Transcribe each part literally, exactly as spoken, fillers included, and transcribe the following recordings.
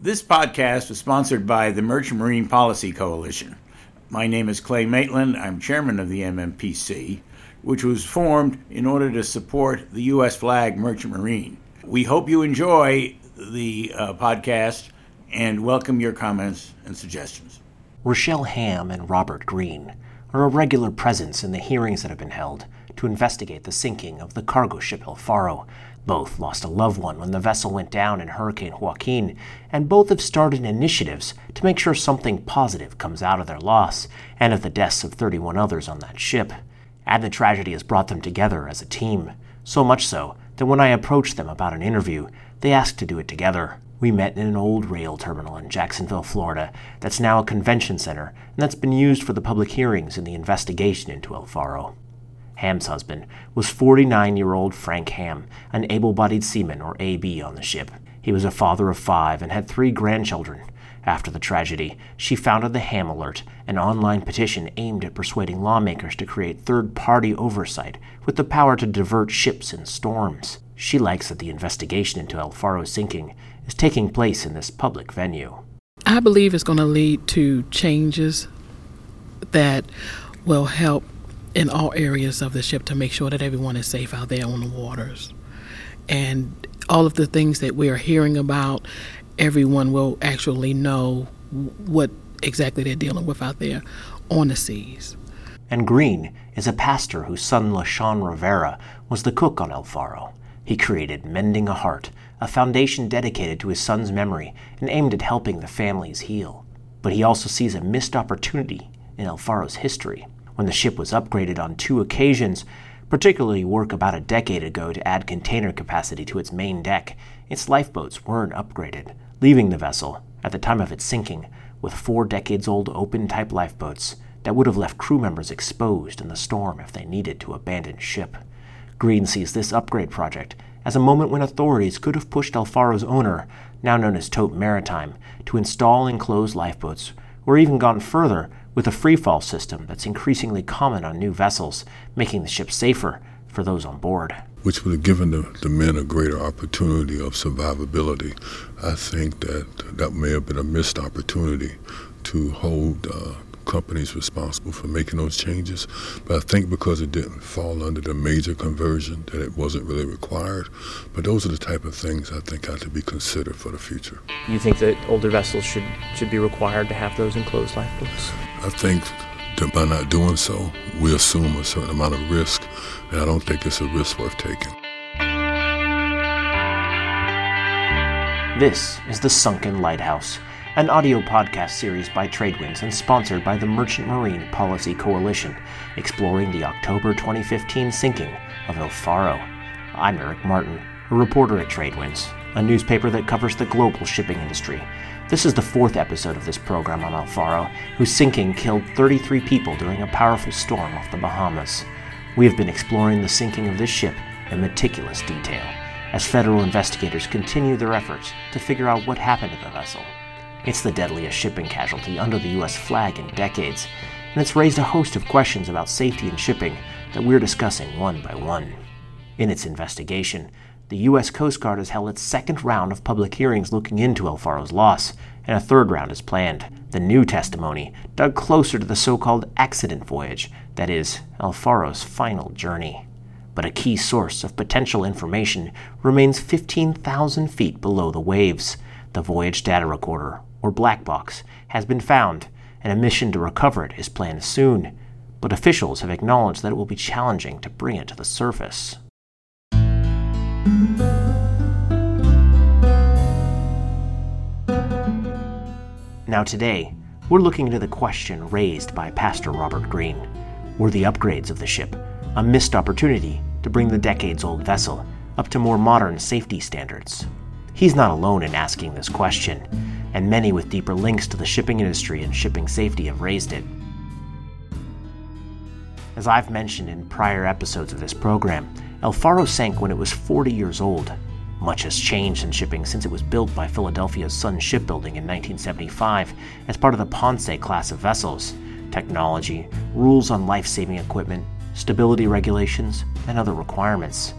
This podcast was sponsored by the Merchant Marine Policy Coalition. My name is Clay Maitland. I'm chairman of the M M P C, which was formed in order to support the U S flag Merchant Marine. We hope you enjoy the uh, podcast and welcome your comments and suggestions. Rochelle Hamm and Robert Green are a regular presence in the hearings that have been held to investigate the sinking of the cargo ship El Faro. Both lost a loved one when the vessel went down in Hurricane Joaquin, and both have started initiatives to make sure something positive comes out of their loss and of the deaths of thirty-one others on that ship. And the tragedy has brought them together as a team, so much so that when I approached them about an interview, they asked to do it together. We met in an old rail terminal in Jacksonville, Florida, that's now a convention center, and that's been used for the public hearings in the investigation into El Faro. Hamm's husband was forty-nine-year-old Frank Hamm, an able-bodied seaman, or A B, on the ship. He was a father of five and had three grandchildren. After the tragedy, she founded the Hamm Alert, an online petition aimed at persuading lawmakers to create third-party oversight with the power to divert ships in storms. She likes that the investigation into El Faro's sinking is taking place in this public venue. I believe it's going to lead to changes that will help in all areas of the ship to make sure that everyone is safe out there on the waters. And all of the things that we are hearing about, everyone will actually know what exactly they're dealing with out there on the seas. And Green is a pastor whose son LaShawn Rivera was the cook on El Faro. He created Mending a Heart, a foundation dedicated to his son's memory and aimed at helping the families heal. But he also sees a missed opportunity in El Faro's history. When the ship was upgraded on two occasions, particularly work about a decade ago to add container capacity to its main deck, its lifeboats weren't upgraded, leaving the vessel, at the time of its sinking, with four decades-old open-type lifeboats that would have left crew members exposed in the storm if they needed to abandon ship. Green sees this upgrade project as a moment when authorities could have pushed El Faro's owner, now known as Tote Maritime, to install enclosed lifeboats, or even gone further with a free-fall system that's increasingly common on new vessels, making the ship safer for those on board. Which would have given the, the men a greater opportunity of survivability. I think that that may have been a missed opportunity to hold uh, companies responsible for making those changes. But I think because it didn't fall under the major conversion, that it wasn't really required. But those are the type of things I think have to be considered for the future. You think that older vessels should, should be required to have those enclosed lifeboats? I think that by not doing so, we assume a certain amount of risk, and I don't think it's a risk worth taking. This is The Sunken Lighthouse, an audio podcast series by TradeWinds and sponsored by the Merchant Marine Policy Coalition, exploring the October twenty fifteen sinking of El Faro. I'm Eric Martin, a reporter at TradeWinds, a newspaper that covers the global shipping industry. This is the fourth episode of this program on El Faro, whose sinking killed thirty-three people during a powerful storm off the Bahamas. We have been exploring the sinking of this ship in meticulous detail, as federal investigators continue their efforts to figure out what happened to the vessel. It's the deadliest shipping casualty under the U S flag in decades, and it's raised a host of questions about safety and shipping that we're discussing one by one. In its investigation, the U S Coast Guard has held its second round of public hearings looking into El Faro's loss, and a third round is planned. The new testimony dug closer to the so-called accident voyage, that is, El Faro's final journey. But a key source of potential information remains fifteen thousand feet below the waves. The voyage data recorder, or black box, has been found, and a mission to recover it is planned soon, but officials have acknowledged that it will be challenging to bring it to the surface. Now today, we're looking into the question raised by Pastor Robert Green. Were the upgrades of the ship a missed opportunity to bring the decades-old vessel up to more modern safety standards? He's not alone in asking this question, and many with deeper links to the shipping industry and shipping safety have raised it. As I've mentioned in prior episodes of this program, El Faro sank when it was forty years old. Much has changed in shipping since it was built by Philadelphia's Sun Shipbuilding in nineteen seventy-five as part of the Ponce class of vessels. Technology, rules on life-saving equipment, stability regulations, and other requirements.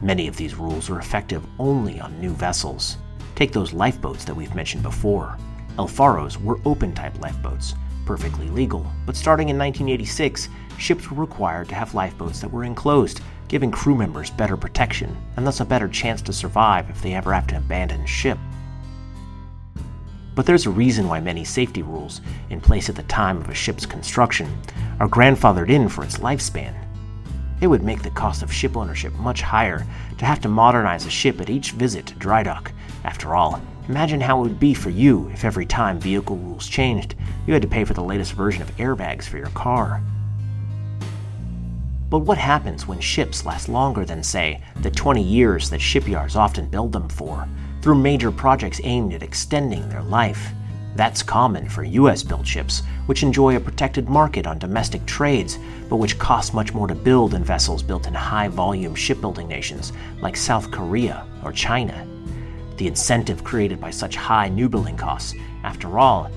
Many of these rules are effective only on new vessels. Take those lifeboats that we've mentioned before. El Faros were open-type lifeboats, perfectly legal, but starting in nineteen eighty-six, ships were required to have lifeboats that were enclosed, giving crew members better protection, and thus a better chance to survive if they ever have to abandon ship. But there's a reason why many safety rules, in place at the time of a ship's construction, are grandfathered in for its lifespan. It would make the cost of ship ownership much higher to have to modernize a ship at each visit to dry dock. After all, imagine how it would be for you if every time vehicle rules changed, you had to pay for the latest version of airbags for your car. But what happens when ships last longer than, say, the twenty years that shipyards often build them for, through major projects aimed at extending their life? That's common for U S-built ships, which enjoy a protected market on domestic trades, but which cost much more to build than vessels built in high-volume shipbuilding nations like South Korea or China. The incentive created by such high newbuilding costs, after all,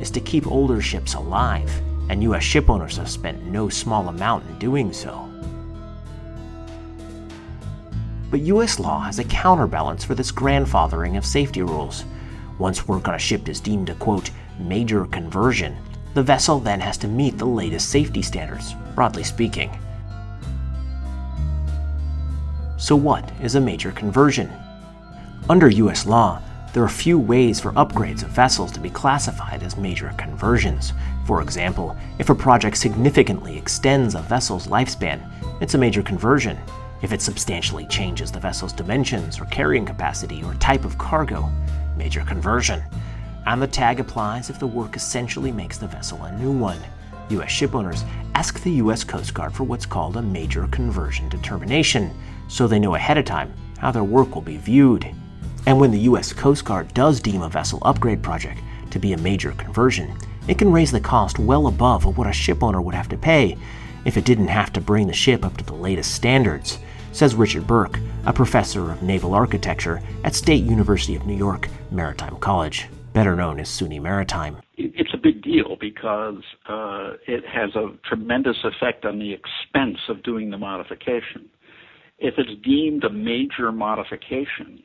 is to keep older ships alive, and U S ship owners have spent no small amount in doing so. But U S law has a counterbalance for this grandfathering of safety rules. Once work on a ship is deemed a, quote, major conversion, the vessel then has to meet the latest safety standards, broadly speaking. So what is a major conversion? Under U S law, there are few ways for upgrades of vessels to be classified as major conversions. For example, if a project significantly extends a vessel's lifespan, it's a major conversion. If it substantially changes the vessel's dimensions or carrying capacity or type of cargo, major conversion. And the tag applies if the work essentially makes the vessel a new one. U S shipowners ask the U S Coast Guard for what's called a major conversion determination, so they know ahead of time how their work will be viewed. And when the U S Coast Guard does deem a vessel upgrade project to be a major conversion, it can raise the cost well above what a shipowner would have to pay if it didn't have to bring the ship up to the latest standards, says Richard Burke, a professor of naval architecture at State University of New York Maritime College, better known as SUNY Maritime. It's a big deal because uh, it has a tremendous effect on the expense of doing the modification. If it's deemed a major modification,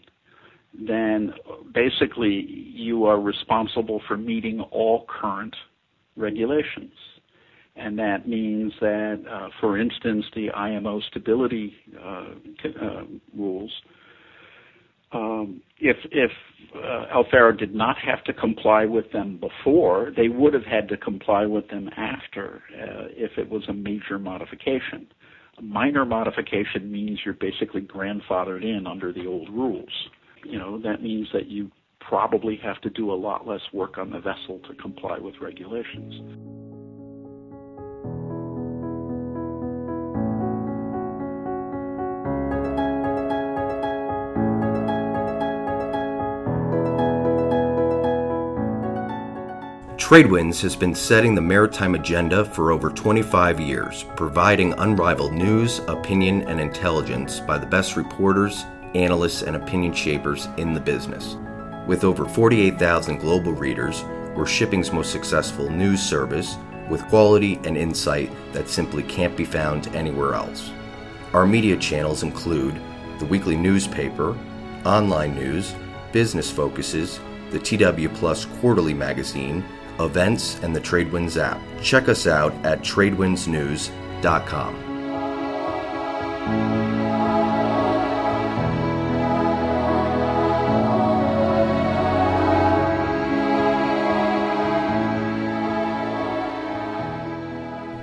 then basically you are responsible for meeting all current regulations. And that means that, uh, for instance, the I M O stability uh, uh, rules, um, if, if uh, El Faro did not have to comply with them before, they would have had to comply with them after uh, if it was a major modification. A minor modification means you're basically grandfathered in under the old rules. You know, that means that you probably have to do a lot less work on the vessel to comply with regulations. TradeWinds has been setting the maritime agenda for over twenty-five years, providing unrivaled news, opinion, and intelligence by the best reporters, analysts, and opinion shapers in the business. With over forty-eight thousand global readers, we're shipping's most successful news service with quality and insight that simply can't be found anywhere else. Our media channels include the weekly newspaper, online news, business focuses, the T W Plus Quarterly Magazine, events, and the TradeWinds app. Check us out at tradewinds news dot com.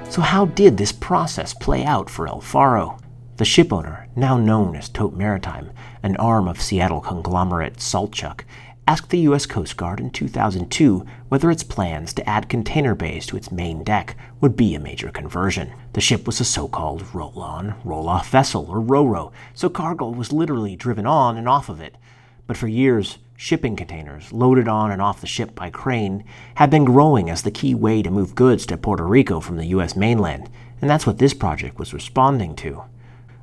So how did this process play out for El Faro? The shipowner, now known as Tote Maritime, an arm of Seattle conglomerate Saltchuk, asked the U S Coast Guard in two thousand two whether its plans to add container bays to its main deck would be a major conversion. The ship was a so-called roll-on, roll-off vessel, or ro-ro, so cargo was literally driven on and off of it. But for years, shipping containers, loaded on and off the ship by crane, had been growing as the key way to move goods to Puerto Rico from the U S mainland, and that's what this project was responding to.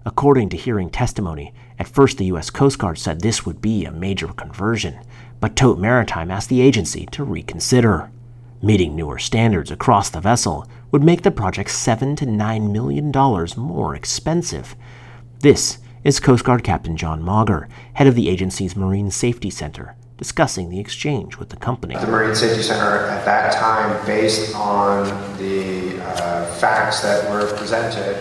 According to hearing testimony, at first the U S Coast Guard said this would be a major conversion, but Tote Maritime asked the agency to reconsider. Meeting newer standards across the vessel would make the project seven to nine million dollars more expensive. This is Coast Guard Captain John Mauger, head of the agency's Marine Safety Center, discussing the exchange with the company. The Marine Safety Center at that time, based on the uh, facts that were presented,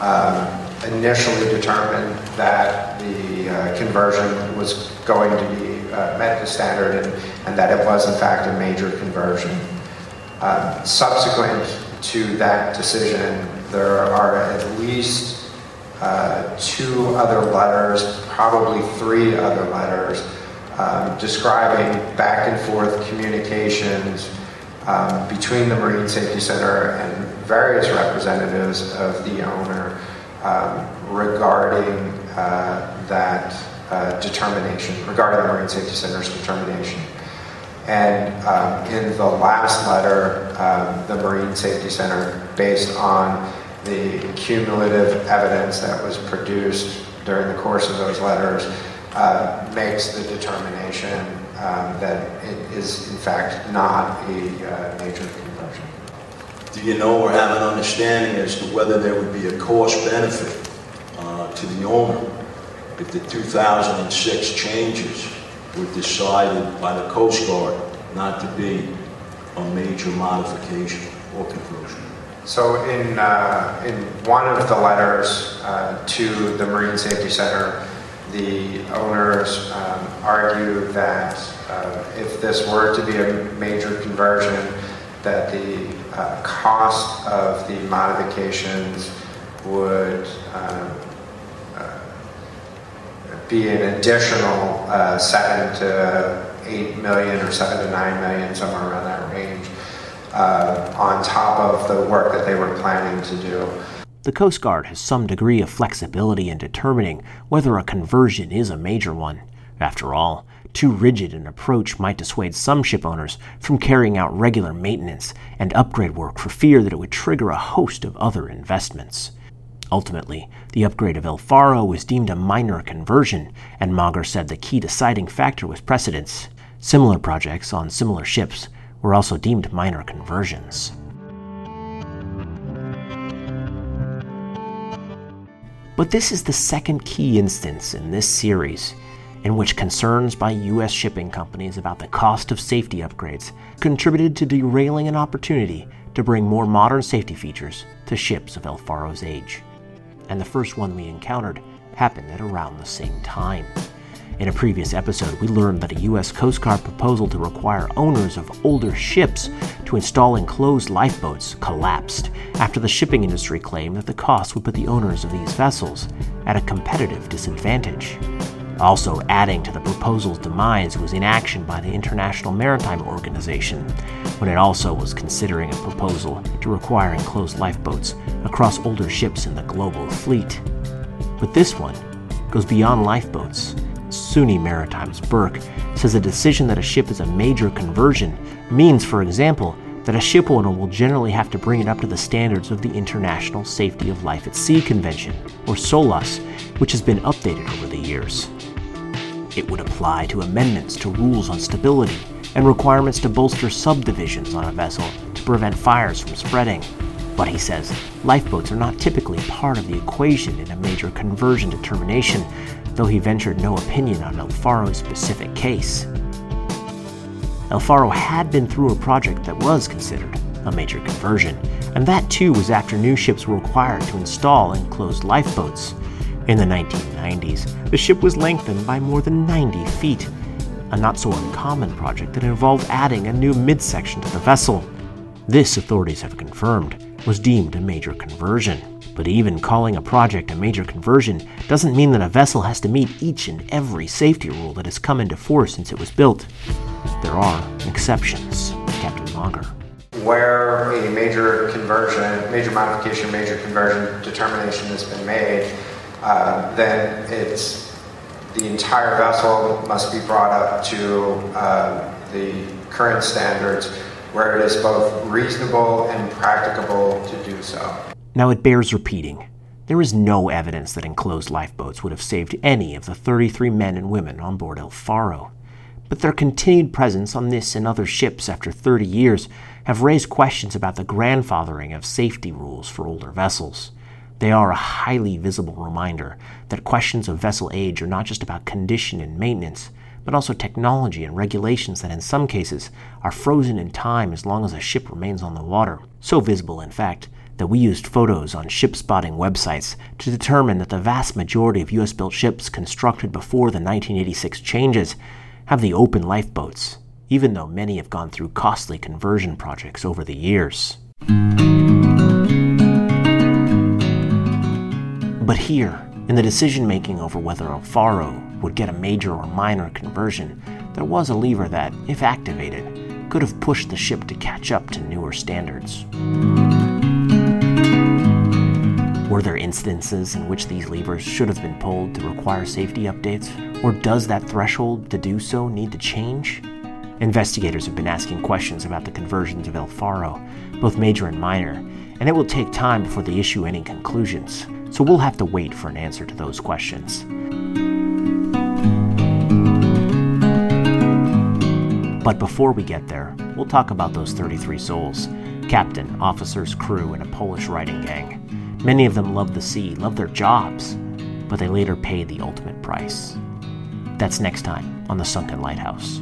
um, initially determined that the uh, conversion was going to be uh, met the standard and, and that it was in fact a major conversion. Um, subsequent to that decision, there are at least uh, two other letters, probably three other letters, um, describing back and forth communications um, between the Marine Safety Center and various representatives of the owner um, regarding uh, that uh, determination, regarding the Marine Safety Center's determination. And um, in the last letter, um, the Marine Safety Center, based on the cumulative evidence that was produced during the course of those letters, uh, makes the determination um, that it is, in fact, not a uh, major conversion. Do you know or have an understanding as to whether there would be a cost benefit uh, to the owner if the two thousand six changes were decided by the Coast Guard not to be a major modification or conversion? So in uh, in one of the letters uh, to the Marine Safety Center, the owners um, argue that uh, if this were to be a major conversion, that the uh, cost of the modifications would uh, uh, be an additional uh, seven to eight million or seven to nine million, somewhere around that range, Uh, on top of the work that they were planning to do. The Coast Guard has some degree of flexibility in determining whether a conversion is a major one. After all, too rigid an approach might dissuade some ship owners from carrying out regular maintenance and upgrade work for fear that it would trigger a host of other investments. Ultimately, the upgrade of El Faro was deemed a minor conversion, and Mauger said the key deciding factor was precedence. Similar projects on similar ships were also deemed minor conversions. But this is the second key instance in this series in which concerns by U S shipping companies about the cost of safety upgrades contributed to derailing an opportunity to bring more modern safety features to ships of El Faro's age. And the first one we encountered happened at around the same time. In a previous episode, we learned that a U S Coast Guard proposal to require owners of older ships to install enclosed lifeboats collapsed after the shipping industry claimed that the cost would put the owners of these vessels at a competitive disadvantage. Also adding to the proposal's demise was inaction by the International Maritime Organization, when it also was considering a proposal to require enclosed lifeboats across older ships in the global fleet. But this one goes beyond lifeboats. SUNY Maritime's Burke says a decision that a ship is a major conversion means, for example, that a ship owner will generally have to bring it up to the standards of the International Safety of Life at Sea Convention, or SOLAS, which has been updated over the years. It would apply to amendments to rules on stability and requirements to bolster subdivisions on a vessel to prevent fires from spreading. But he says lifeboats are not typically part of the equation in a major conversion determination, though he ventured no opinion on El Faro's specific case. El Faro had been through a project that was considered a major conversion, and that too was after new ships were required to install enclosed lifeboats. In the nineteen nineties, the ship was lengthened by more than ninety feet, a not so uncommon project that involved adding a new midsection to the vessel. This, authorities have confirmed, was deemed a major conversion. But even calling a project a major conversion doesn't mean that a vessel has to meet each and every safety rule that has come into force since it was built. There are exceptions, Captain Mauger. Where a major conversion, major modification, major conversion determination has been made, uh, then it's the entire vessel must be brought up to uh, the current standards where it is both reasonable and practicable to do so. Now, it bears repeating. There is no evidence that enclosed lifeboats would have saved any of the thirty-three men and women on board El Faro. But their continued presence on this and other ships after thirty years have raised questions about the grandfathering of safety rules for older vessels. They are a highly visible reminder that questions of vessel age are not just about condition and maintenance, but also technology and regulations that in some cases are frozen in time as long as a ship remains on the water. So visible, in fact, that we used photos on ship-spotting websites to determine that the vast majority of U S-built ships constructed before the nineteen eighty-six changes have the open lifeboats, even though many have gone through costly conversion projects over the years. But here, in the decision-making over whether El Faro would get a major or minor conversion, there was a lever that, if activated, could have pushed the ship to catch up to newer standards. Were there instances in which these levers should have been pulled to require safety updates? Or does that threshold to do so need to change? Investigators have been asking questions about the conversions of El Faro, both major and minor, and it will take time before they issue any conclusions, so we'll have to wait for an answer to those questions. But before we get there, we'll talk about those thirty-three souls, captain, officers, crew, and a Polish writing gang. Many of them loved the sea, loved their jobs, but they later paid the ultimate price. That's next time on The Sunken Lighthouse.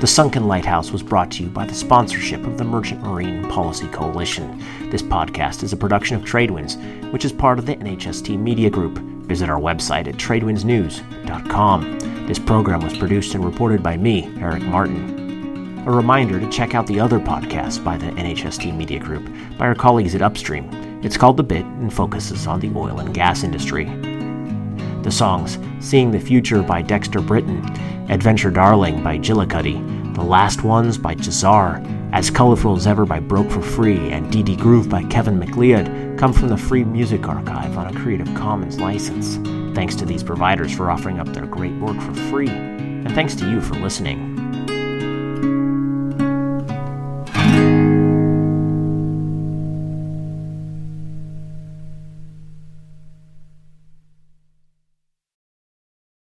The Sunken Lighthouse was brought to you by the sponsorship of the Merchant Marine Policy Coalition. This podcast is a production of TradeWinds, which is part of the N H S T Media Group. Visit our website at tradewinds news dot com. This program was produced and reported by me, Eric Martin. A reminder to check out the other podcasts by the N H S T Media Group by our colleagues at Upstream. It's called The Bit and focuses on the oil and gas industry. The songs Seeing the Future by Dexter Britton, Adventure Darling by Gillicuddy, The Last Ones by Chazar, As Colorful as Ever by Broke for Free, and D D Groove by Kevin MacLeod come from the Free Music Archive on a Creative Commons license. Thanks to these providers for offering up their great work for free, and thanks to you for listening.